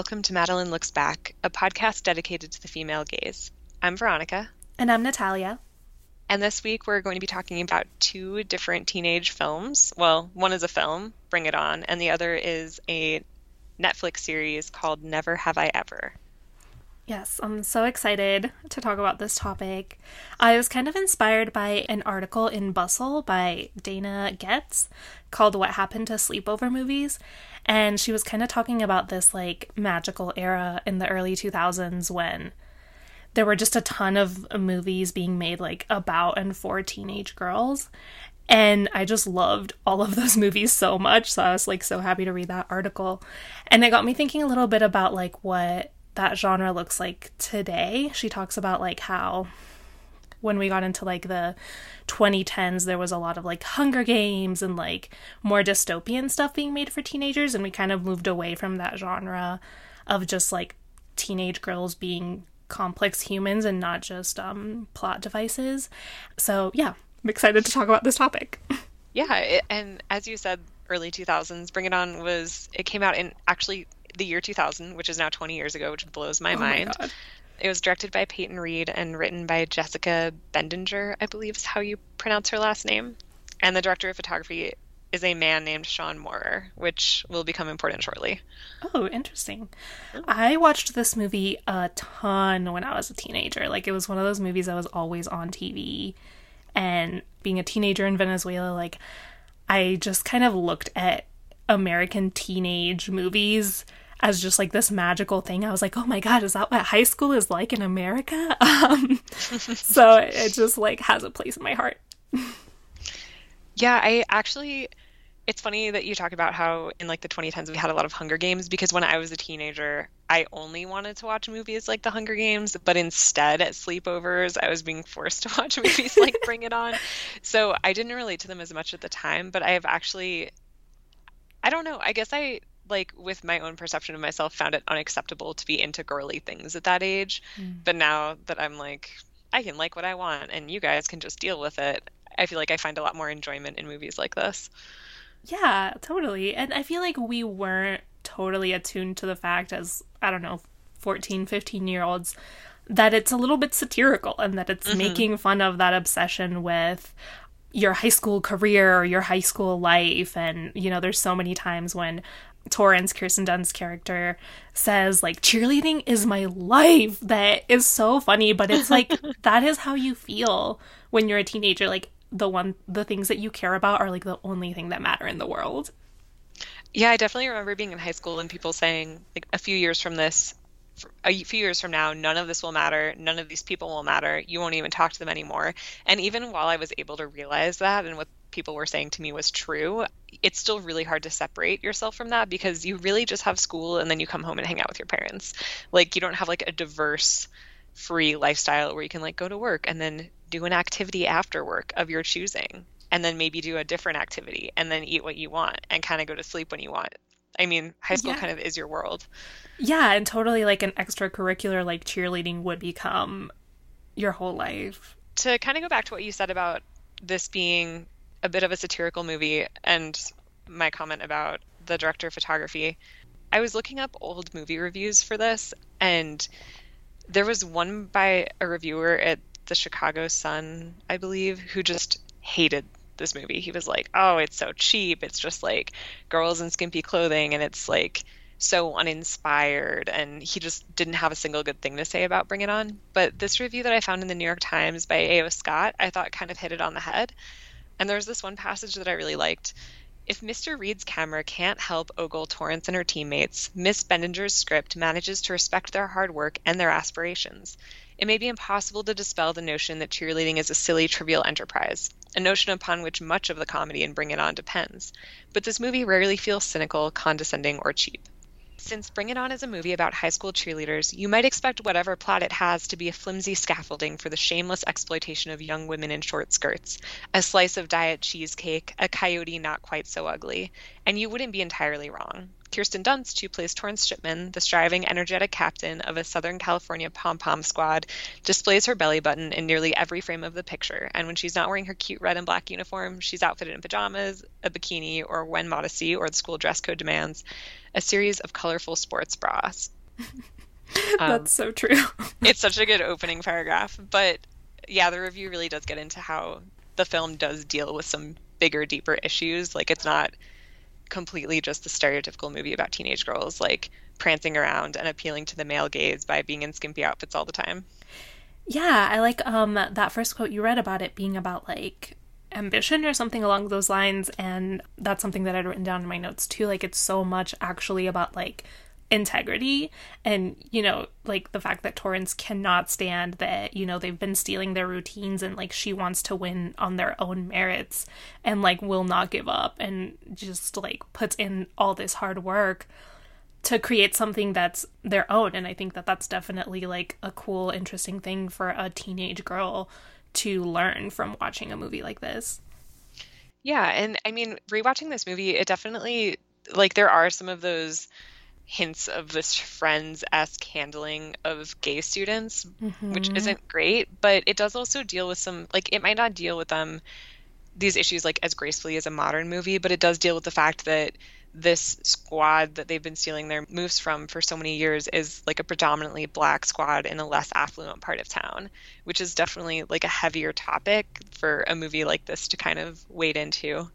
welcome to Madeline Looks Back, a podcast dedicated to the female gaze. I'm Veronica. And I'm Natalia. And this week we're going to be talking about two different teenage films. Well, one is a film, Bring It On, and the other is a Netflix series called Never Have I Ever. Yes, I'm so excited to talk about this topic. I was kind of inspired by an article in Bustle by Dana Getz called What Happened to Sleepover Movies, and she was kind of talking about this, like, magical era in the early 2000s when there were just a ton of movies being made, like, about and for teenage girls, and I just loved all of those movies so much, so I was, like, so happy to read that article. And it got me thinking a little bit about, like, what that genre looks like today. She talks about, like, how when we got into, like, the 2010s, there was a lot of, like, Hunger Games and, like, more dystopian stuff being made for teenagers, and we kind of moved away from that genre of just, like, teenage girls being complex humans and not just plot devices. So, yeah, I'm excited to talk about this topic. Yeah, and as you said, early 2000s, Bring It On came out in actually the year 2000, which is now 20 years ago, which blows my mind. God. It was directed by Peyton Reed and written by Jessica Bendinger, I believe is how you pronounce her last name. And the director of photography is a man named Sean Moore, which will become important shortly. Oh, interesting. I watched this movie a ton when I was a teenager. Like, it was one of those movies that was always on TV. And being a teenager in Venezuela, like, I just kind of looked at American teenage movies as just, like, this magical thing. I was like, oh my God, is that what high school is like in America? So it just, like, has a place in my heart. Yeah, it's funny that you talk about how in, like, the 2010s we had a lot of Hunger Games, because when I was a teenager, I only wanted to watch movies like the Hunger Games, but instead at sleepovers, I was being forced to watch movies like Bring It On. So I didn't relate to them as much at the time, but I have actually, I don't know, I guess I, like, with my own perception of myself, found it unacceptable to be into girly things at that age. But now that I'm like, I can like what I want and you guys can just deal with it, I feel like I find a lot more enjoyment in movies like this. Yeah, totally. And I feel like we weren't totally attuned to the fact as, I don't know, 14, 15-year-olds, that it's a little bit satirical and that it's making fun of that obsession with your high school career or your high school life. And, you know, there's so many times when Torrance, Kirsten Dunst's character, says, like, cheerleading is my life. That is so funny, but it's like, that is how you feel when you're a teenager. Like, the things that you care about are, like, the only thing that matter in the world. Yeah, I definitely remember being in high school and people saying, like, a few years from now, none of this will matter. None of these people will matter. You won't even talk to them anymore. And even while I was able to realize that and what people were saying to me was true, it's still really hard to separate yourself from that, because you really just have school and then you come home and hang out with your parents. Like, you don't have, like, a diverse, free lifestyle where you can, like, go to work and then do an activity after work of your choosing and then maybe do a different activity and then eat what you want and kind of go to sleep when you want. I mean, high school kind of is your world. Yeah, and totally, like, an extracurricular, like, cheerleading would become your whole life. To kind of go back to what you said about this being a bit of a satirical movie and my comment about the director of photography, I was looking up old movie reviews for this, and there was one by a reviewer at the Chicago Sun, I believe, who just hated this movie. He was like, oh, it's so cheap, it's just, like, girls in skimpy clothing, and it's, like, so uninspired, and he just didn't have a single good thing to say about Bring It On. But this review that I found in the New York Times by A.O. Scott, I thought kind of hit it on the head. And there's this one passage that I really liked. If Mr. Reed's camera can't help ogle Torrance and her teammates, Miss Bendinger's script manages to respect their hard work and their aspirations. It may be impossible to dispel the notion that cheerleading is a silly, trivial enterprise, a notion upon which much of the comedy in Bring It On depends. But this movie rarely feels cynical, condescending, or cheap. Since Bring It On is a movie about high school cheerleaders, you might expect whatever plot it has to be a flimsy scaffolding for the shameless exploitation of young women in short skirts, a slice of diet cheesecake, a coyote not quite so ugly, and you wouldn't be entirely wrong. Kirsten Dunst, who plays Torrance Shipman, the striving, energetic captain of a Southern California pom-pom squad, displays her belly button in nearly every frame of the picture, and when she's not wearing her cute red and black uniform, she's outfitted in pajamas, a bikini, or when modesty or the school dress code demands, a series of colorful sports bras. That's so true. It's such a good opening paragraph, but yeah, the review really does get into how the film does deal with some bigger, deeper issues. Like, it's not completely just the stereotypical movie about teenage girls, like, prancing around and appealing to the male gaze by being in skimpy outfits all the time. Yeah, I like that first quote you read about it being about, like, ambition or something along those lines, and that's something that I'd written down in my notes, too. Like, it's so much actually about, like, integrity and, you know, like the fact that Torrance cannot stand that, you know, they've been stealing their routines and like she wants to win on their own merits and like will not give up and just like puts in all this hard work to create something that's their own. And I think that that's definitely like a cool, interesting thing for a teenage girl to learn from watching a movie like this. Yeah. And I mean, rewatching this movie, it definitely, like, there are some of those hints of this Friends-esque handling of gay students, mm-hmm. which isn't great, but it does also deal with some, like, it might not deal with these issues like as gracefully as a modern movie, but it does deal with the fact that this squad that they've been stealing their moves from for so many years is like a predominantly black squad in a less affluent part of town, which is definitely like a heavier topic for a movie like this to kind of wade into.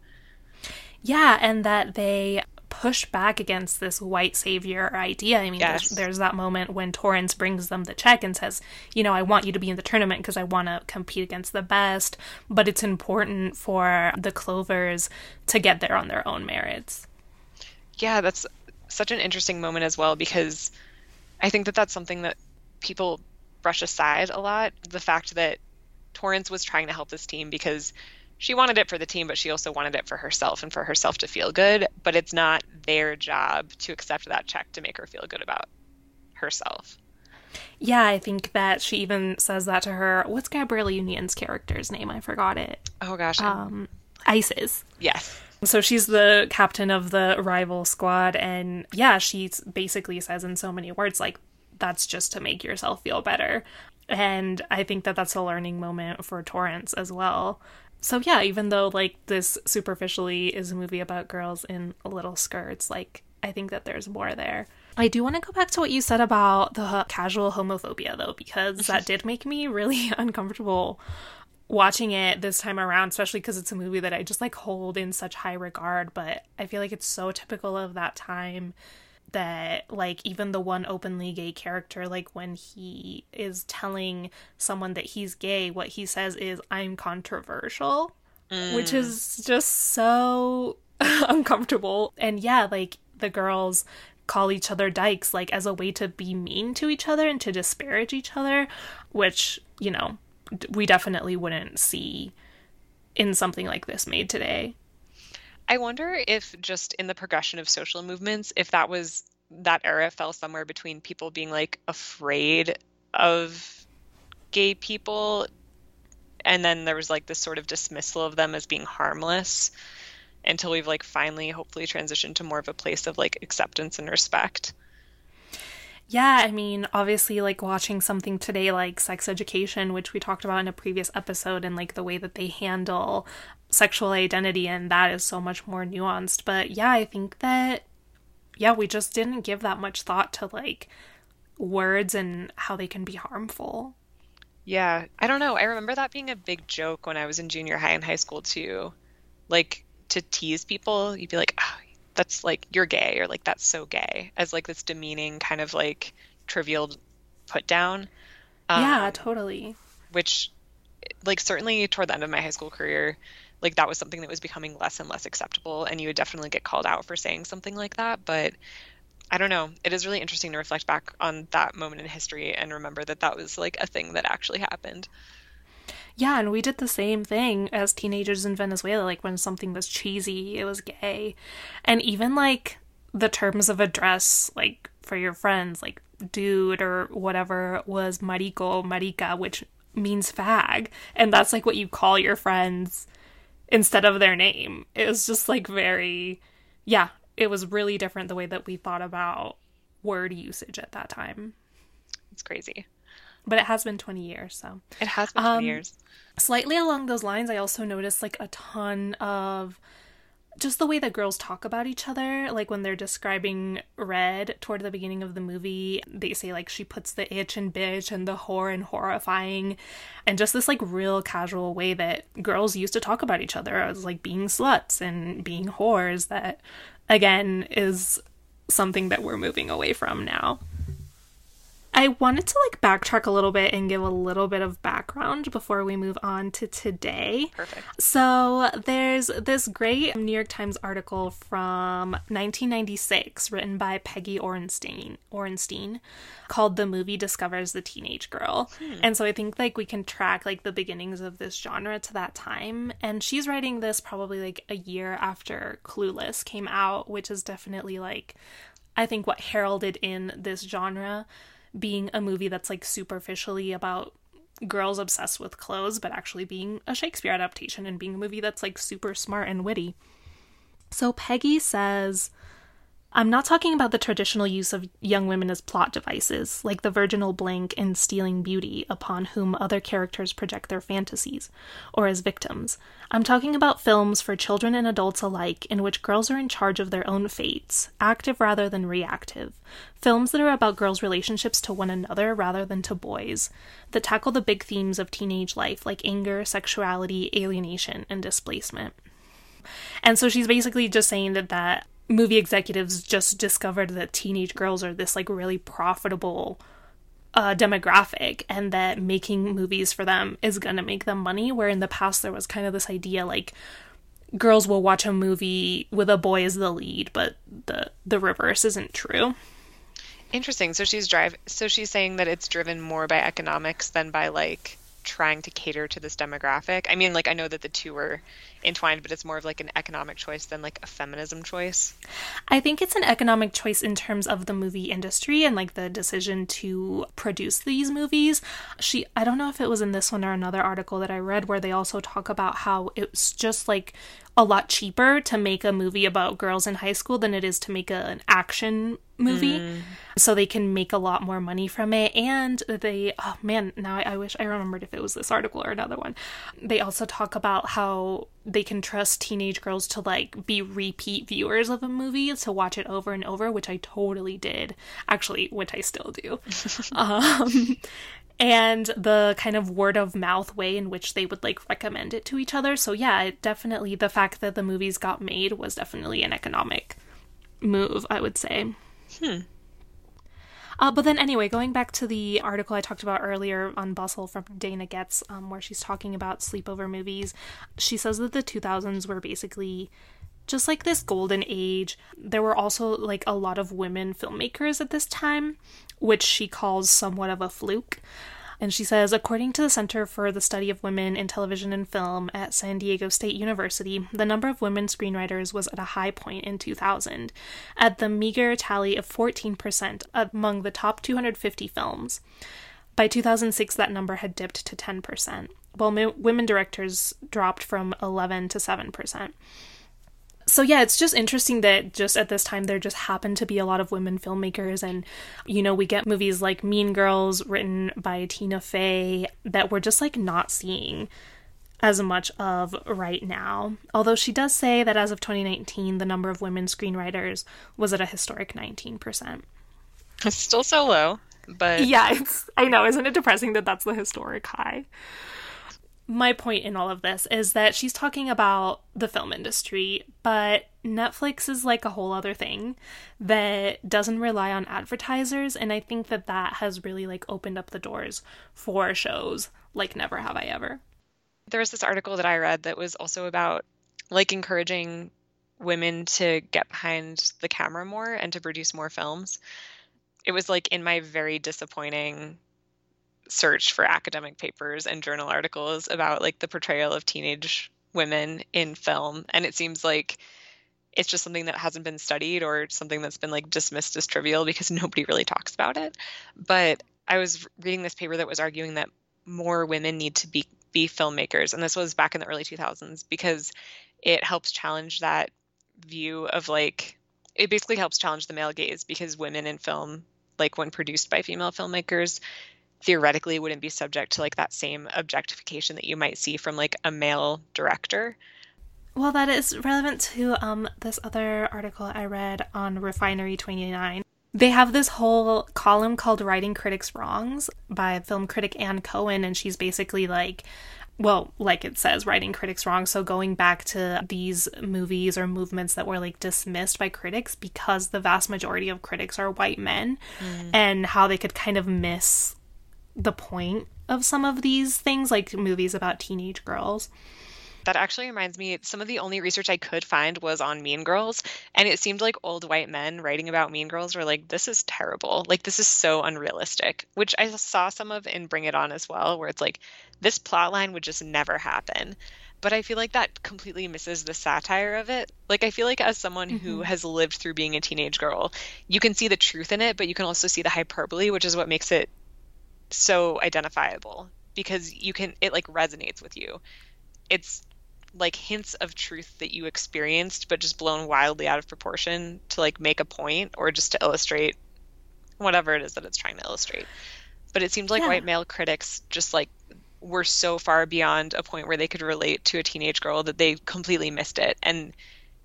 Yeah, and that they push back against this white savior idea. I mean, yes. there's that moment when Torrance brings them the check and says, you know, I want you to be in the tournament because I want to compete against the best, but it's important for the Clovers to get there on their own merits. Yeah, that's such an interesting moment as well, because I think that that's something that people brush aside a lot. The fact that Torrance was trying to help this team because she wanted it for the team, but she also wanted it for herself and for herself to feel good. But it's not their job to accept that check to make her feel good about herself. Yeah, I think that she even says that to her. What's Gabrielle Union's character's name? I forgot it. Oh, gosh. Isis. Yes. So she's the captain of the rival squad. And yeah, she basically says in so many words, like, that's just to make yourself feel better. And I think that that's a learning moment for Torrance as well. So yeah, even though, like, this superficially is a movie about girls in little skirts, like, I think that there's more there. I do want to go back to what you said about the casual homophobia, though, because that did make me really uncomfortable watching it this time around, especially because it's a movie that I just, like, hold in such high regard, but I feel like it's so typical of that time that, like, even the one openly gay character, like, when he is telling someone that he's gay, what he says is, I'm controversial, which is just so uncomfortable. And yeah, like, the girls call each other dykes, like, as a way to be mean to each other and to disparage each other, which, you know, we definitely wouldn't see in something like this made today. I wonder if just in the progression of social movements, if that was, that era fell somewhere between people being, like, afraid of gay people, and then there was, like, this sort of dismissal of them as being harmless until we've, like, finally hopefully transitioned to more of a place of, like, acceptance and respect. Yeah, I mean, obviously, like, watching something today like Sex Education, which we talked about in a previous episode, and, like, the way that they handle sexual identity, and that is so much more nuanced. But yeah, I think that, yeah, we just didn't give that much thought to, like, words and how they can be harmful. Yeah, I don't know. I remember that being a big joke when I was in junior high and high school, too. Like, to tease people, you'd be like, oh, that's, like, you're gay, or, like, that's so gay, as, like, this demeaning kind of, like, trivial put down. Yeah, totally. Which, like, certainly toward the end of my high school career, like, that was something that was becoming less and less acceptable, and you would definitely get called out for saying something like that. But I don't know, it is really interesting to reflect back on that moment in history and remember that that was, like, a thing that actually happened. Yeah, and we did the same thing as teenagers in Venezuela, like, when something was cheesy, it was gay. And even, like, the terms of address, like, for your friends, like, dude or whatever, was marico, marica, which means fag. And that's, like, what you call your friends instead of their name. It was just, like, very, yeah, it was really different the way that we thought about word usage at that time. It's crazy. But it has been 20 years, so. It has been 20 years. Slightly along those lines, I also noticed, like, a ton of just the way that girls talk about each other. Like, when they're describing Red toward the beginning of the movie, they say, like, she puts the itch and bitch and the whore and horrifying. And just this, like, real casual way that girls used to talk about each other as, like, being sluts and being whores that, again, is something that we're moving away from now. I wanted to, like, backtrack a little bit and give a little bit of background before we move on to today. Perfect. So there's this great New York Times article from 1996 written by Peggy Orenstein called "The Movie Discovers the Teenage Girl." And so I think, like, we can track, like, the beginnings of this genre to that time. And she's writing this probably, like, a year after Clueless came out, which is definitely, like, I think what heralded in this genre being a movie that's, like, superficially about girls obsessed with clothes, but actually being a Shakespeare adaptation and being a movie that's, like, super smart and witty. So Peggy says, "I'm not talking about the traditional use of young women as plot devices, like the virginal blank in Stealing Beauty, upon whom other characters project their fantasies, or as victims. I'm talking about films for children and adults alike in which girls are in charge of their own fates, active rather than reactive. Films that are about girls' relationships to one another rather than to boys, that tackle the big themes of teenage life like anger, sexuality, alienation, and displacement." And so she's basically just saying that movie executives just discovered that teenage girls are this, like, really profitable demographic, and that making movies for them is gonna make them money, where in the past there was kind of this idea, like, girls will watch a movie with a boy as the lead, but the reverse isn't true. Interesting. So she's saying that it's driven more by economics than by, like, trying to cater to this demographic. I mean, like, I know that the two are entwined, but it's more of, like, an economic choice than, like, a feminism choice. I think it's an economic choice in terms of the movie industry and, like, the decision to produce these movies. I don't know if it was in this one or another article that I read where they also talk about how it's just, like, a lot cheaper to make a movie about girls in high school than it is to make an action movie. So they can make a lot more money from it. And they, oh man, now I wish I remembered if it was this article or another one. They also talk about how they can trust teenage girls to, like, be repeat viewers of a movie, to watch it over and over, which I totally did. Actually, which I still do. And the kind of word of mouth way in which they would, like, recommend it to each other. So yeah, it definitely, the fact that the movies got made was definitely an economic move, I would say. But then anyway, going back to the article I talked about earlier on Bustle from Dana Getz, where she's talking about sleepover movies, she says that the 2000s were basically just, like, this golden age. There were also, like, a lot of women filmmakers at this time, which she calls somewhat of a fluke. And she says, according to the Center for the Study of Women in Television and Film at San Diego State University, the number of women screenwriters was at a high point in 2000, at the meager tally of 14% among the top 250 films. By 2006, that number had dipped to 10%, while women directors dropped from 11% to 7%. So yeah, it's just interesting that just at this time there just happened to be a lot of women filmmakers, and, you know, we get movies like Mean Girls written by Tina Fey that we're just, like, not seeing as much of right now. Although she does say that as of 2019, the number of women screenwriters was at a historic 19%. It's still so low, but... Yeah, I know, isn't it depressing that that's the historic high? My point in all of this is that she's talking about the film industry, but Netflix is, like, a whole other thing that doesn't rely on advertisers, and I think that that has really, like, opened up the doors for shows like Never Have I Ever. There was this article that I read that was also about, like, encouraging women to get behind the camera more and to produce more films. It was, like, in my very disappointing search for academic papers and journal articles about, like, the portrayal of teenage women in film, and it seems like it's just something that hasn't been studied or something that's been, like, dismissed as trivial because nobody really talks about it. But I was reading this paper that was arguing that more women need to be filmmakers, and this was back in the early 2000s, because it helps challenge that view of, like, it basically helps challenge the male gaze, because women in film, like when produced by female filmmakers, theoretically wouldn't be subject to like that same objectification that you might see from like a male director. Well, that is relevant to this other article I read on Refinery29. They have this whole column called Righting Critics' Wrongs by film critic Ann Cohen, and she's basically like, well, like it says, righting critics wrong. So going back to these movies or movements that were like dismissed by critics because the vast majority of critics are white men, and how they could kind of miss the point of some of these things, like movies about teenage girls. That actually reminds me, some of the only research I could find was on Mean Girls, and it seemed like old white men writing about Mean Girls were like, this is terrible, like this is so unrealistic, which I saw some of in Bring It On as well, where it's like, this plot line would just never happen. But I feel like that completely misses the satire of it. Like, I feel like as someone who has lived through being a teenage girl, you can see the truth in it, but you can also see the hyperbole, which is what makes it so identifiable, because you can, it like resonates with you. It's like hints of truth that you experienced, but just blown wildly out of proportion to like make a point or just to illustrate whatever it is that it's trying to illustrate. But it seemed like white male critics just like were so far beyond a point where they could relate to a teenage girl that they completely missed it. And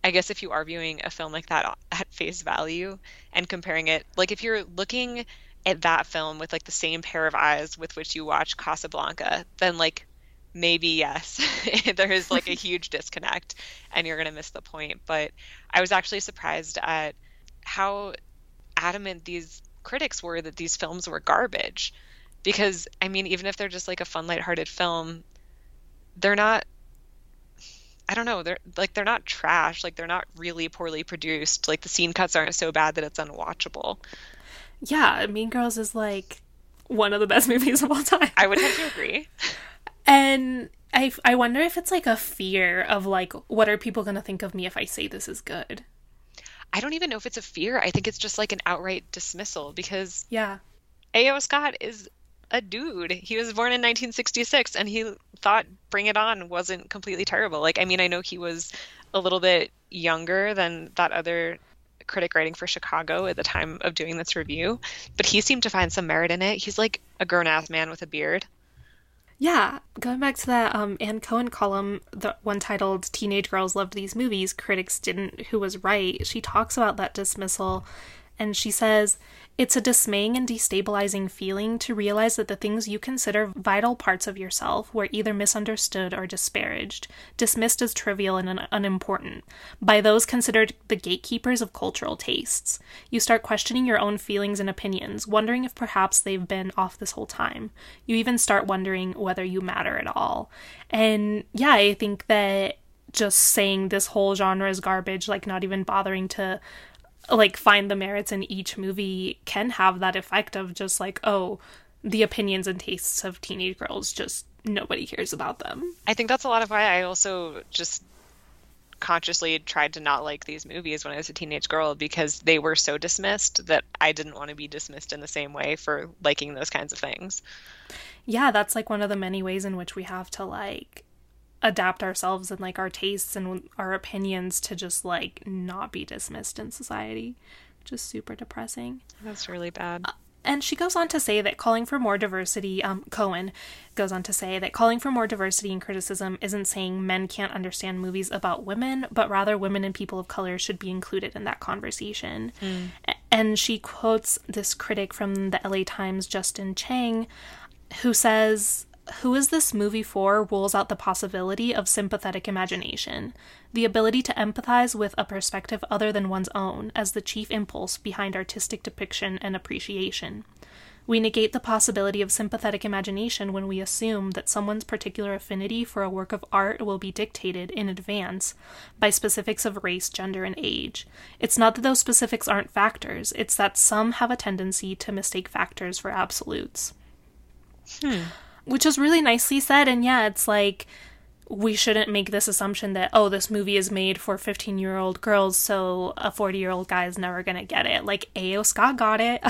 I guess if you are viewing a film like that at face value and comparing it, like if you're looking at that film with like the same pair of eyes with which you watch Casablanca, then like maybe yes, there is like a huge disconnect and you're going to miss the point. But I was actually surprised at how adamant these critics were that these films were garbage. Because, I mean, even if they're just like a fun, lighthearted film, they're not, I don't know, they're not trash. Like, they're not really poorly produced. Like, the scene cuts aren't so bad that it's unwatchable. Yeah, Mean Girls is like one of the best movies of all time. I would have to agree. And I wonder if it's, like, a fear of, like, what are people going to think of me if I say this is good? I don't even know if it's a fear. I think it's just, like, an outright dismissal, because A.O. Scott is a dude. He was born in 1966, and he thought Bring It On wasn't completely terrible. Like, I mean, I know he was a little bit younger than that other critic writing for Chicago at the time of doing this review, but he seemed to find some merit in it. He's, like, a grown-ass man with a beard. Yeah, going back to that Ann Cohen column, the one titled Teenage Girls Loved These Movies, Critics Didn't, Who Was Right, she talks about that dismissal, and she says, it's a dismaying and destabilizing feeling to realize that the things you consider vital parts of yourself were either misunderstood or disparaged, dismissed as trivial and unimportant, by those considered the gatekeepers of cultural tastes. You start questioning your own feelings and opinions, wondering if perhaps they've been off this whole time. You even start wondering whether you matter at all. And yeah, I think that just saying this whole genre is garbage, like not even bothering to like find the merits in each movie, can have that effect of just like, oh, the opinions and tastes of teenage girls, just nobody cares about them. I think that's a lot of why I also just consciously tried to not like these movies when I was a teenage girl, because they were so dismissed that I didn't want to be dismissed in the same way for liking those kinds of things. Yeah, that's like one of the many ways in which we have to like adapt ourselves and like our tastes and our opinions to just like not be dismissed in society, which is super depressing. That's really bad. And she goes on to say that calling for more diversity, Cohen goes on to say that calling for more diversity in criticism isn't saying men can't understand movies about women, but rather women and people of color should be included in that conversation. And she quotes this critic from the LA Times, Justin Chang, who says, who is this movie for rules out the possibility of sympathetic imagination, the ability to empathize with a perspective other than one's own as the chief impulse behind artistic depiction and appreciation. We negate the possibility of sympathetic imagination when we assume that someone's particular affinity for a work of art will be dictated in advance by specifics of race, gender, and age. It's not that those specifics aren't factors, it's that some have a tendency to mistake factors for absolutes. Which is really nicely said, and yeah, it's like, we shouldn't make this assumption that, oh, this movie is made for 15-year-old girls, so a 40-year-old guy is never gonna get it. Like, A.O. Scott got it.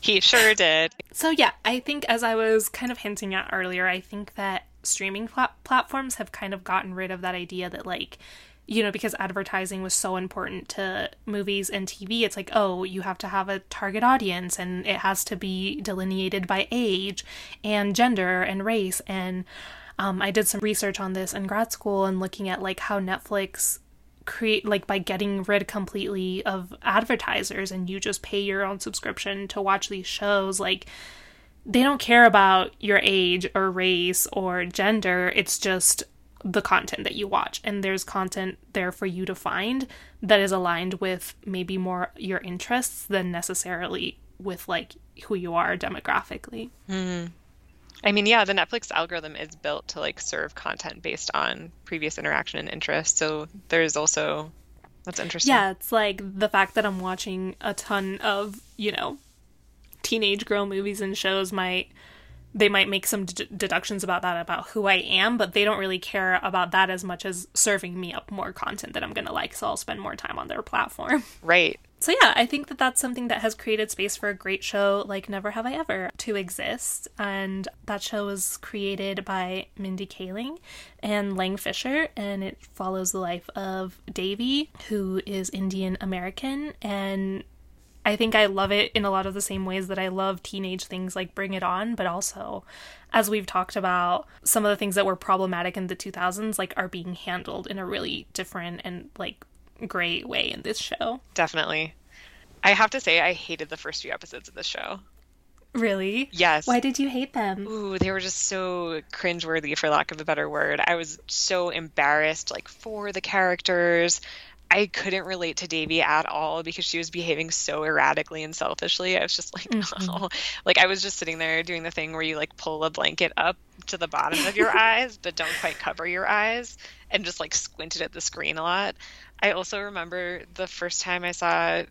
He sure did. So yeah, I think as I was kind of hinting at earlier, I think that streaming platforms have kind of gotten rid of that idea that, like, you know, because advertising was so important to movies and TV, it's like, oh, you have to have a target audience and it has to be delineated by age and gender and race. And I did some research on this in grad school and looking at like how Netflix create, like by getting rid completely of advertisers and you just pay your own subscription to watch these shows, like they don't care about your age or race or gender. It's just the content that you watch, and there's content there for you to find that is aligned with maybe more your interests than necessarily with like who you are demographically. Mm-hmm. I mean, yeah, the Netflix algorithm is built to like serve content based on previous interaction and interest. So there's also, that's interesting. Yeah, it's like the fact that I'm watching a ton of, you know, teenage girl movies and shows might, they might make some deductions about that, about who I am, but they don't really care about that as much as serving me up more content that I'm going to like, so I'll spend more time on their platform. Right. So yeah, I think that that's something that has created space for a great show like Never Have I Ever to exist, and that show was created by Mindy Kaling and Lang Fisher, and it follows the life of Devi, who is Indian American, and I think I love it in a lot of the same ways that I love teenage things like Bring It On, but also, as we've talked about, some of the things that were problematic in the 2000s, like, are being handled in a really different and, like, great way in this show. Definitely. I have to say, I hated the first few episodes of this show. Really? Yes. Why did you hate them? Ooh, they were just so cringeworthy, for lack of a better word. I was so embarrassed, like, for the characters. I couldn't relate to Davy at all because she was behaving so erratically and selfishly. I was just like, mm-hmm. Oh. Like, I was just sitting there doing the thing where you, like, pull a blanket up to the bottom of your eyes but don't quite cover your eyes and just, like, squinted at the screen a lot. I also remember the first time I saw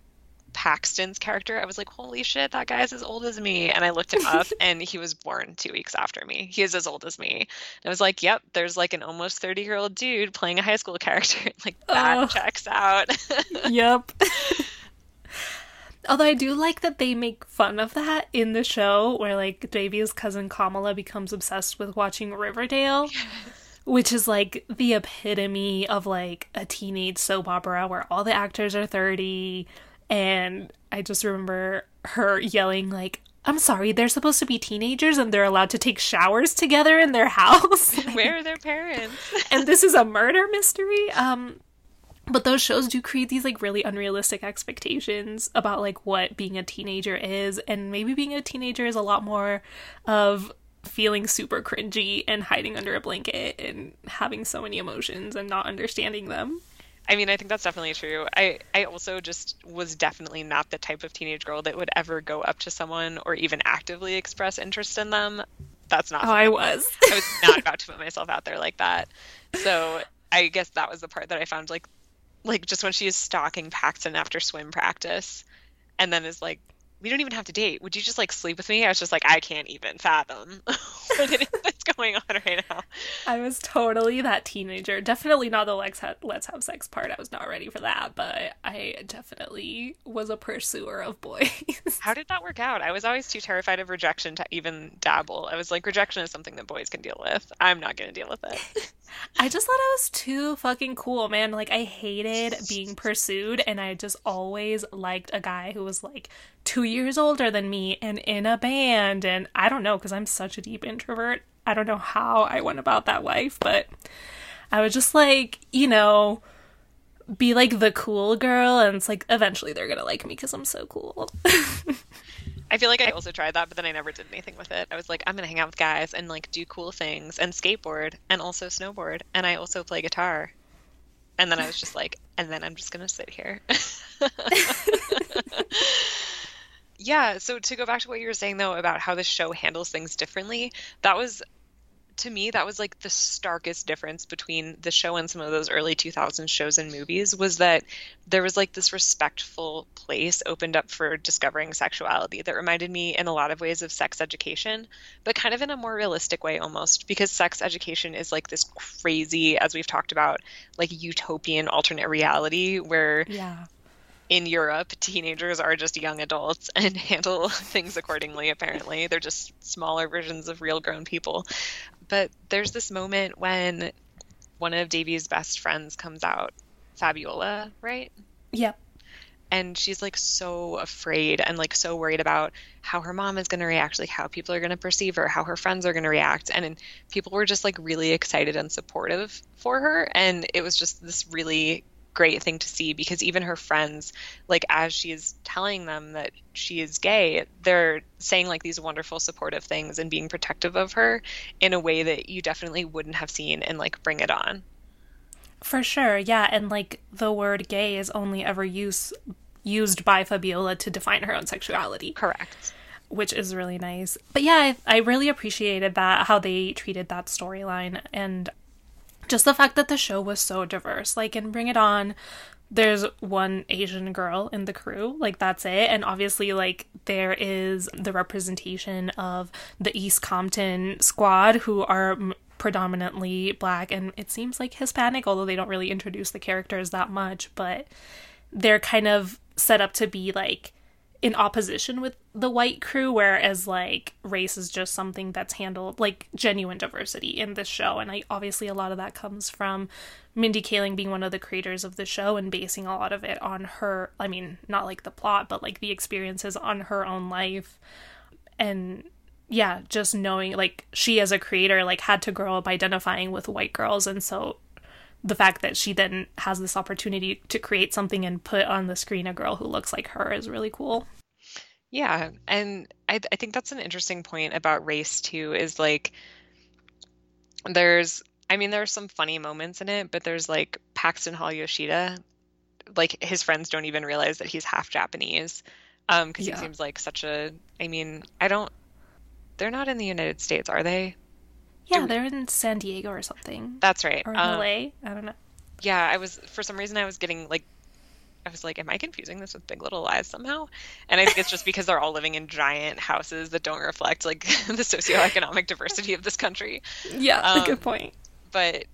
Paxton's character, I was like, holy shit, that guy's as old as me. And I looked him up and he was born 2 weeks after me. He is as old as me. And I was like, yep, there's like an almost 30-year-old dude playing a high school character. Like, that checks out. Yep. Although I do like that they make fun of that in the show, where like Devi's cousin Kamala becomes obsessed with watching Riverdale. Yes. Which is, like, the epitome of, like, a teenage soap opera where all the actors are 30, and I just remember her yelling, like, I'm sorry, they're supposed to be teenagers and they're allowed to take showers together in their house? Like, where are their parents? And this is a murder mystery? But those shows do create these, like, really unrealistic expectations about, like, what being a teenager is, and maybe being a teenager is a lot more of feeling super cringy and hiding under a blanket and having so many emotions and not understanding them. I mean, I think that's definitely true. I also just was definitely not the type of teenage girl that would ever go up to someone or even actively express interest in them. That's not something. Oh, I was. I was not about to put myself out there like that. So I guess that was the part that I found, like just when she is stalking Paxton after swim practice and then is like, we don't even have to date. Would you just, like, sleep with me? I was just like, I can't even fathom what it is that's going on right now. I was totally that teenager. Definitely not the let's have sex part. I was not ready for that, but I definitely was a pursuer of boys. How did that work out? I was always too terrified of rejection to even dabble. I was like, rejection is something that boys can deal with. I'm not going to deal with it. I just thought I was too fucking cool, man. Like, I hated being pursued, and I just always liked a guy who was, like, 2 years older than me and in a band, and I don't know, because I'm such a deep introvert. I don't know how I went about that life, but I would just, like, you know, be, like, the cool girl, and it's, like, eventually they're gonna like me because I'm so cool. I feel like I also tried that, but then I never did anything with it. I was like, I'm going to hang out with guys and, like, do cool things and skateboard and also snowboard. And I also play guitar. And then I was just like, and then I'm just going to sit here. Yeah. So to go back to what you were saying, though, about how the show handles things differently, that was, to me, that was, like, the starkest difference between the show and some of those early 2000s shows and movies, was that there was, like, this respectful place opened up for discovering sexuality that reminded me in a lot of ways of sex education, but kind of in a more realistic way almost, because sex education is, like, this crazy, as we've talked about, like, utopian alternate reality where... Yeah. In Europe, teenagers are just young adults and handle things accordingly, apparently. They're just smaller versions of real grown people. But there's this moment when one of Davy's best friends comes out, Fabiola, right? Yep. And she's like so afraid and like so worried about how her mom is going to react, like how people are going to perceive her, how her friends are going to react. And people were just like really excited and supportive for her. And it was just this really great thing to see, because even her friends, like as she is telling them that she is gay, they're saying like these wonderful supportive things and being protective of her in a way that you definitely wouldn't have seen in like Bring It On. For sure. Yeah. And like the word gay is only ever used by Fabiola to define her own sexuality. Correct. Which is really nice. But yeah, I really appreciated that, how they treated that storyline, and just the fact that the show was so diverse. Like in Bring It On, there's one Asian girl in the crew. Like that's it. And obviously like there is the representation of the East Compton squad, who are predominantly Black and it seems like Hispanic, although they don't really introduce the characters that much, but they're kind of set up to be like in opposition with the white crew, whereas like race is just something that's handled like genuine diversity in this show. And I obviously a lot of that comes from Mindy Kaling being one of the creators of the show and basing a lot of it on her, I mean not like the plot but like the experiences on her own life. And yeah, just knowing, like, she as a creator, like, had to grow up identifying with white girls, and so the fact that she then has this opportunity to create something and put on the screen a girl who looks like her is really cool. Yeah, and I think that's an interesting point about race, too, is, like, there's, I mean, there are some funny moments in it, but there's, like, Paxton Hall Yoshida, like, his friends don't even realize that he's half Japanese, because he seems like such a, I mean, I don't, they're not in the United States, are they? Yeah, they're in San Diego or something. That's right. Or in L.A. I don't know. Yeah, I was getting, like, I was like, am I confusing this with Big Little Lies somehow? And I think it's just because they're all living in giant houses that don't reflect, like, the socioeconomic diversity of this country. Yeah, that's a good point. But,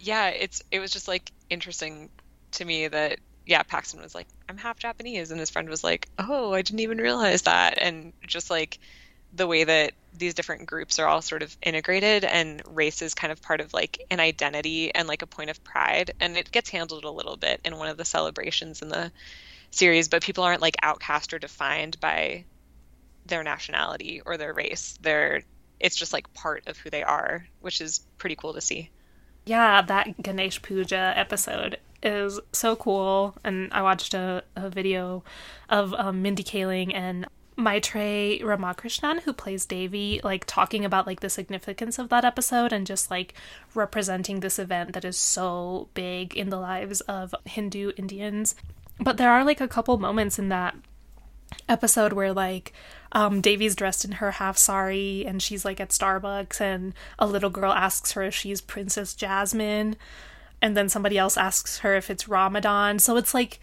yeah, it was just, like, interesting to me that, yeah, Paxton was like, I'm half Japanese. And his friend was like, oh, I didn't even realize that. And just, like, the way that these different groups are all sort of integrated, and race is kind of part of like an identity and like a point of pride. And it gets handled a little bit in one of the celebrations in the series, but people aren't like outcast or defined by their nationality or their race. It's just like part of who they are, which is pretty cool to see. Yeah, that Ganesh Puja episode is so cool. And I watched a video of Mindy Kaling and Maitreyi Ramakrishnan, who plays Devi, like talking about like the significance of that episode and just like representing this event that is so big in the lives of Hindu Indians. But there are like a couple moments in that episode where like Devi's dressed in her half sari and she's like at Starbucks and a little girl asks her if she's Princess Jasmine, and then somebody else asks her if it's Ramadan. So it's like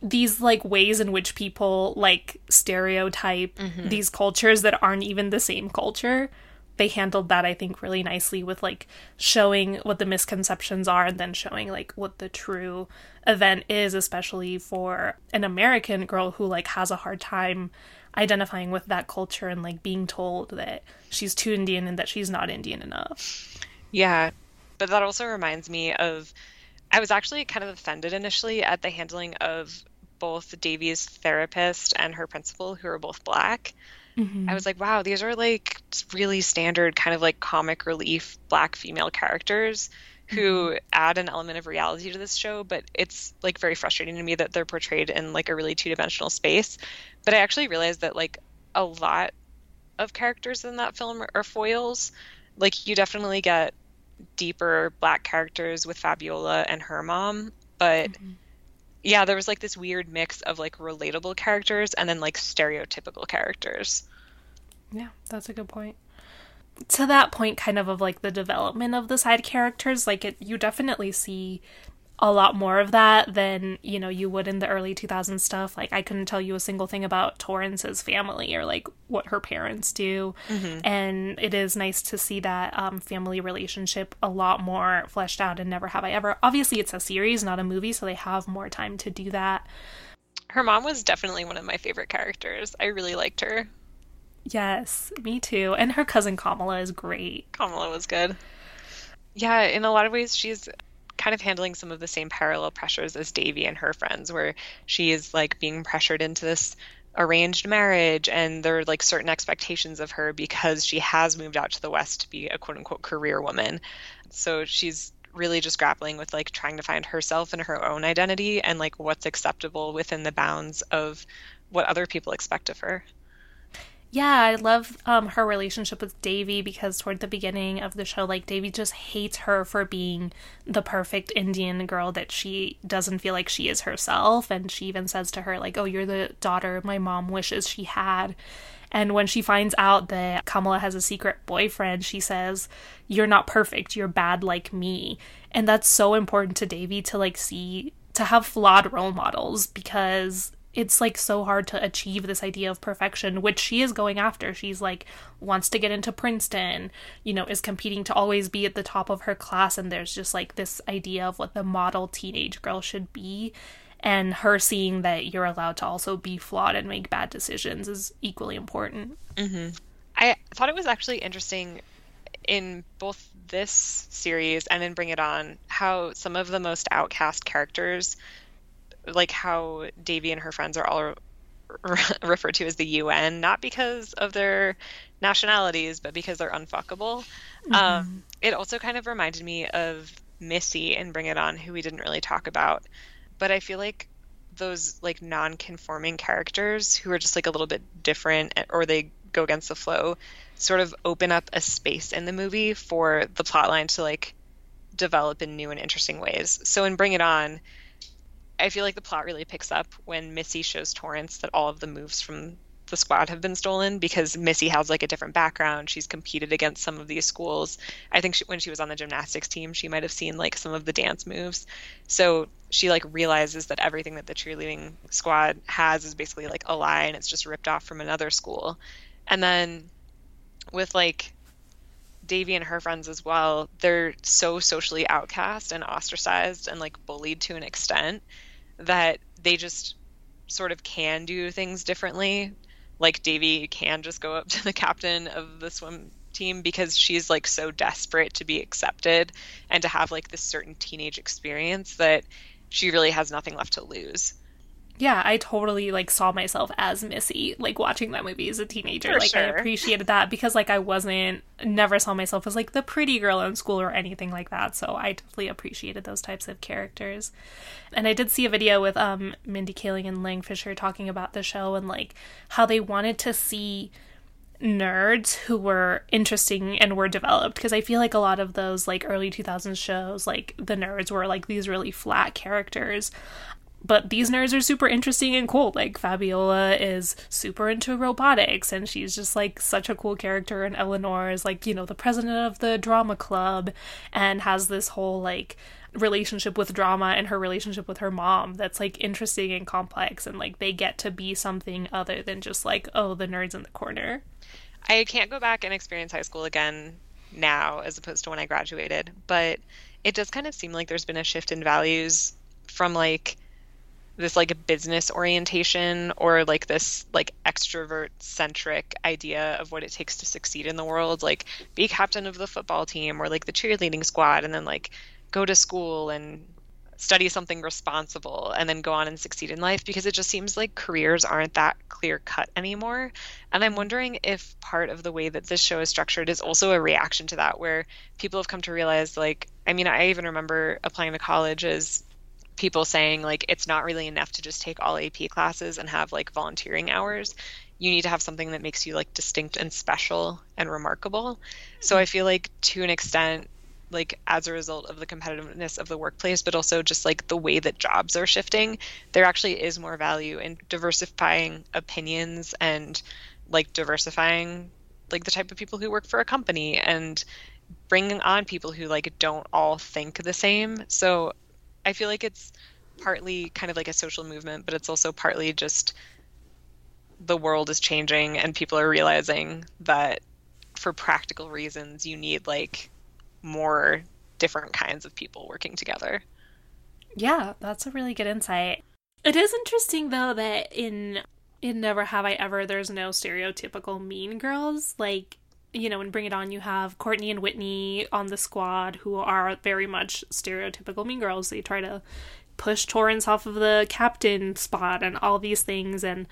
these like ways in which people like stereotype these cultures that aren't even the same culture. They handled that, I think, really nicely with like showing what the misconceptions are and then showing like what the true event is, especially for an American girl who like has a hard time identifying with that culture and like being told that she's too Indian and that she's not Indian enough. Yeah, but that also reminds me of, I was actually kind of offended initially at the handling of both Davy's therapist and her principal, who are both Black. Mm-hmm. I was like, wow, these are like really standard kind of like comic relief Black female characters who add an element of reality to this show, but it's like very frustrating to me that they're portrayed in like a really two-dimensional space. But I actually realized that like a lot of characters in that film are foils. Like you definitely get deeper Black characters with Fabiola and her mom, but yeah, there was like this weird mix of like relatable characters and then like stereotypical characters. Yeah, that's a good point. To that point kind of like the development of the side characters, like you definitely see a lot more of that than, you know, you would in the early 2000s stuff. Like, I couldn't tell you a single thing about Torrance's family or, like, what her parents do. Mm-hmm. And it is nice to see that family relationship a lot more fleshed out in Never Have I Ever. Obviously, it's a series, not a movie, so they have more time to do that. Her mom was definitely one of my favorite characters. I really liked her. Yes, me too. And her cousin Kamala is great. Kamala was good. Yeah, in a lot of ways, she's kind of handling some of the same parallel pressures as Davy and her friends, where she is like being pressured into this arranged marriage, and there are like certain expectations of her because she has moved out to the West to be a quote unquote career woman. So she's really just grappling with like trying to find herself and her own identity and like what's acceptable within the bounds of what other people expect of her. Yeah, I love her relationship with Davy, because toward the beginning of the show, like, Davy just hates her for being the perfect Indian girl that she doesn't feel like she is herself. And she even says to her, like, oh, you're the daughter my mom wishes she had. And when she finds out that Kamala has a secret boyfriend, she says, you're not perfect, you're bad like me. And that's so important to Davy to, like, see, to have flawed role models, because it's, like, so hard to achieve this idea of perfection, which she is going after. She's, like, wants to get into Princeton, you know, is competing to always be at the top of her class, and there's just, like, this idea of what the model teenage girl should be, and her seeing that you're allowed to also be flawed and make bad decisions is equally important. Mm-hmm. I thought it was actually interesting in both this series and in Bring It On how some of the most outcast characters, like how Davy and her friends are all referred to as the UN, not because of their nationalities, but because they're unfuckable. Mm-hmm. It also kind of reminded me of Missy in Bring It On, who we didn't really talk about. But I feel like those like non-conforming characters who are just like a little bit different, or they go against the flow, sort of open up a space in the movie for the plotline to like develop in new and interesting ways. So in Bring It On, I feel like the plot really picks up when Missy shows Torrance that all of the moves from the squad have been stolen, because Missy has like a different background. She's competed against some of these schools. I think when she was on the gymnastics team, she might have seen like some of the dance moves. So she like realizes that everything that the cheerleading squad has is basically like a lie, and it's just ripped off from another school. And then with like Davy and her friends as well, they're so socially outcast and ostracized and like bullied to an extent that they just sort of can do things differently. Like Davy can just go up to the captain of the swim team because she's like so desperate to be accepted and to have like this certain teenage experience that she really has nothing left to lose. Yeah, I totally, like, saw myself as Missy, like, watching that movie as a teenager. For like, sure. I appreciated that because, like, never saw myself as, like, the pretty girl in school or anything like that. So I definitely appreciated those types of characters. And I did see a video with Mindy Kaling and Lang Fisher talking about the show and, like, how they wanted to see nerds who were interesting and were developed, because I feel like a lot of those, like, early 2000s shows, like, the nerds were, like, these really flat characters. But these nerds are super interesting and cool. Like, Fabiola is super into robotics, and she's just, like, such a cool character. And Eleanor is, like, you know, the president of the drama club and has this whole, like, relationship with drama and her relationship with her mom that's, like, interesting and complex. And, like, they get to be something other than just, like, oh, the nerds in the corner. I can't go back and experience high school again now as opposed to when I graduated. But it does kind of seem like there's been a shift in values from, like, this like a business orientation or like this like extrovert centric idea of what it takes to succeed in the world, like be captain of the football team or like the cheerleading squad, and then like go to school and study something responsible and then go on and succeed in life, because it just seems like careers aren't that clear cut anymore. And I'm wondering if part of the way that this show is structured is also a reaction to that, where people have come to realize, like, I mean, I even remember applying to college as people saying, like, it's not really enough to just take all AP classes and have like volunteering hours. You need to have something that makes you like distinct and special and remarkable. So I feel like to an extent, like as a result of the competitiveness of the workplace, but also just like the way that jobs are shifting, there actually is more value in diversifying opinions and like diversifying like the type of people who work for a company and bringing on people who like don't all think the same. So I feel like it's partly kind of like a social movement, but it's also partly just the world is changing and people are realizing that for practical reasons, you need like more different kinds of people working together. Yeah, that's a really good insight. It is interesting, though, that in Never Have I Ever, there's no stereotypical mean girls. Like, you know, in Bring It On, you have Courtney and Whitney on the squad, who are very much stereotypical mean girls. They try to push Torrance off of the captain spot and all these things. And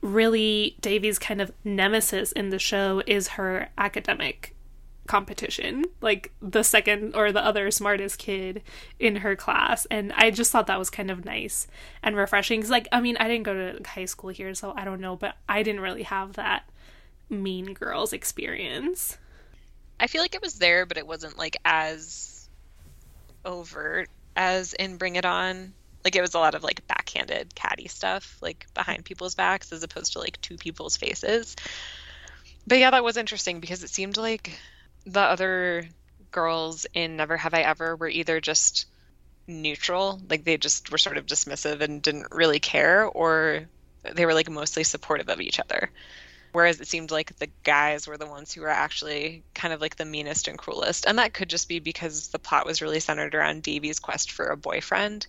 really, Davy's kind of nemesis in the show is her academic competition, like the second or the other smartest kid in her class. And I just thought that was kind of nice and refreshing, because, like, I mean, I didn't go to high school here, so I don't know, but I didn't really have that mean girls experience. I feel like it was there, but it wasn't like as overt as in Bring It On. Like, it was a lot of like backhanded catty stuff, like behind people's backs, as opposed to like to people's faces. But yeah, that was interesting, because it seemed like the other girls in Never Have I Ever were either just neutral, like they just were sort of dismissive and didn't really care, or they were like mostly supportive of each other. Whereas it seemed like the guys were the ones who were actually kind of like the meanest and cruelest. And that could just be because the plot was really centered around Davy's quest for a boyfriend.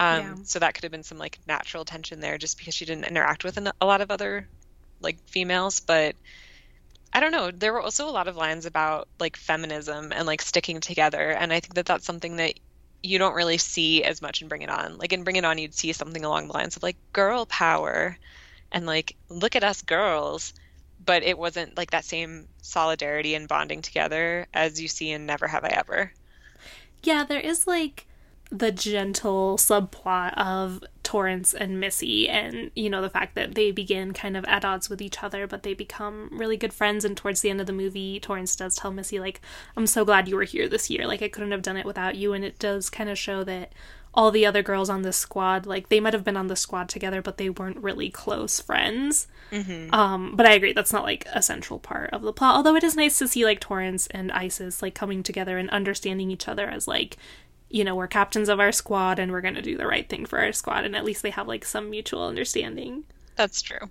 Yeah. So that could have been some like natural tension there, just because she didn't interact with a lot of other like females. But I don't know. There were also a lot of lines about like feminism and like sticking together. And I think that that's something that you don't really see as much in Bring It On. Like in Bring It On, you'd see something along the lines of like girl power and like, look at us girls. But it wasn't like that same solidarity and bonding together as you see in Never Have I Ever. Yeah, there is like the gentle subplot of Torrance and Missy, and, you know, the fact that they begin kind of at odds with each other, but they become really good friends. And towards the end of the movie, Torrance does tell Missy, like, I'm so glad you were here this year. Like, I couldn't have done it without you. And it does kind of show that all the other girls on this squad, like, they might have been on the squad together, but they weren't really close friends. Mm-hmm. But I agree, that's not, like, a central part of the plot. Although it is nice to see, like, Torrance and Isis, like, coming together and understanding each other as, like, you know, we're captains of our squad and we're going to do the right thing for our squad. And at least they have, like, some mutual understanding. That's true.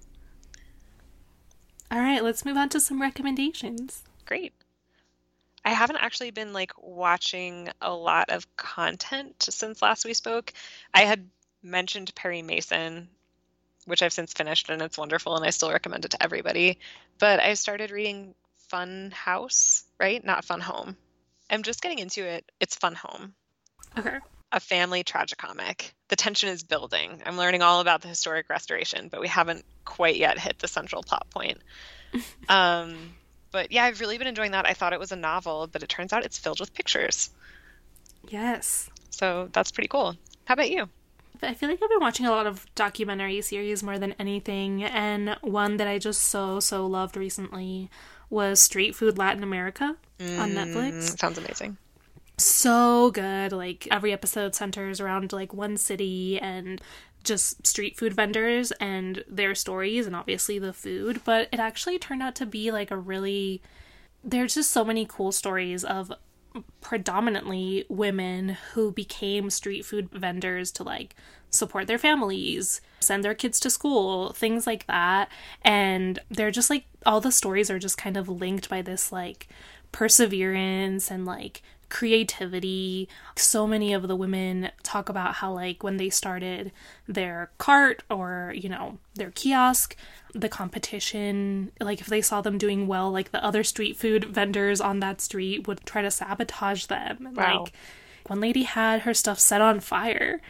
All right, let's move on to some recommendations. Great. I haven't actually been, like, watching a lot of content since last we spoke. I had mentioned Perry Mason, which I've since finished, and it's wonderful, and I still recommend it to everybody. But I started reading Fun House, right? Not Fun Home. I'm just getting into it. It's Fun Home. Okay. A family tragicomic. The tension is building. I'm learning all about the historic restoration, but we haven't quite yet hit the central plot point. But yeah, I've really been enjoying that. I thought it was a novel, but it turns out it's filled with pictures. Yes. So that's pretty cool. How about you? I feel like I've been watching a lot of documentary series more than anything, and one that I just so loved recently was Street Food Latin America on Netflix. Sounds amazing. So good. Like, every episode centers around, like, one city and just street food vendors and their stories, and obviously the food. But it actually turned out to be, like, a really, there's just so many cool stories of predominantly women who became street food vendors to, like, support their families, send their kids to school, things like that. And they're just, like, all the stories are just kind of linked by this, like, perseverance and, like, creativity. So many of the women talk about how, like, when they started their cart or, you know, their kiosk, the competition, like, if they saw them doing well, like, the other street food vendors on that street would try to sabotage them. Wow. Like, one lady had her stuff set on fire.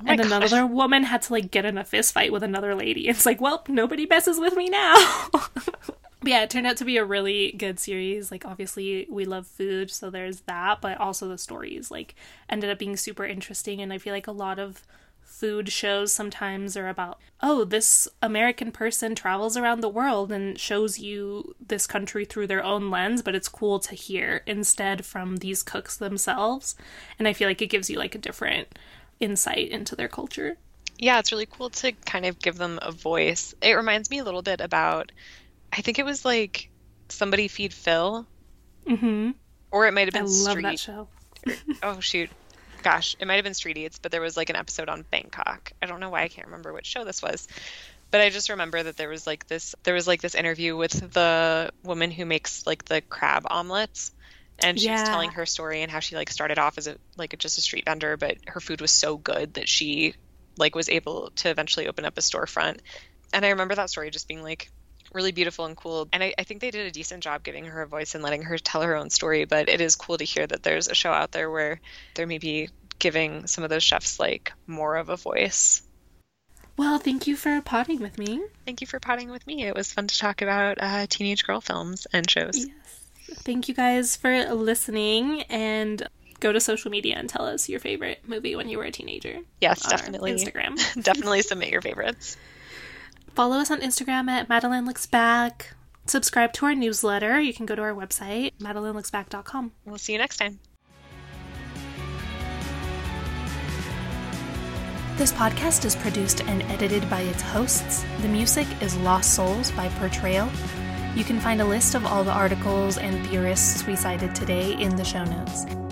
Oh my gosh. Another woman had to, like, get in a fist fight with another lady. It's like, well, nobody messes with me now. But yeah, it turned out to be a really good series. Like, obviously, we love food, so there's that. But also the stories, like, ended up being super interesting. And I feel like a lot of food shows sometimes are about, oh, this American person travels around the world and shows you this country through their own lens. But it's cool to hear instead from these cooks themselves. And I feel like it gives you, like, a different insight into their culture. Yeah, it's really cool to kind of give them a voice. It reminds me a little bit about, I think it was, like, Somebody Feed Phil. Mm-hmm. Or it might have been Street. I love that show. Oh, shoot. Gosh, it might have been Street Eats, but there was, like, an episode on Bangkok. I don't know why I can't remember which show this was. But I just remember that there was, like, this interview with the woman who makes, like, the crab omelets. And she was telling her story and how she, like, started off as, just a street vendor. But her food was so good that she, like, was able to eventually open up a storefront. And I remember that story just being, like, really beautiful and cool. And I think they did a decent job giving her a voice and letting her tell her own story. But it is cool to hear that there's a show out there where they're maybe giving some of those chefs like more of a voice. Well, thank you for potting with me. Thank you for potting with me. It was fun to talk about teenage girl films and shows. Yes. Thank you guys for listening, and go to social media and tell us your favorite movie when you were a teenager. Yes, definitely. Instagram. Definitely submit your favorites. Follow us on Instagram at Madeline Looks Back. Subscribe to our newsletter. You can go to our website, madelinelooksback.com. We'll see you next time. This podcast is produced and edited by its hosts. The music is Lost Souls by Portrayal. You can find a list of all the articles and theorists we cited today in the show notes.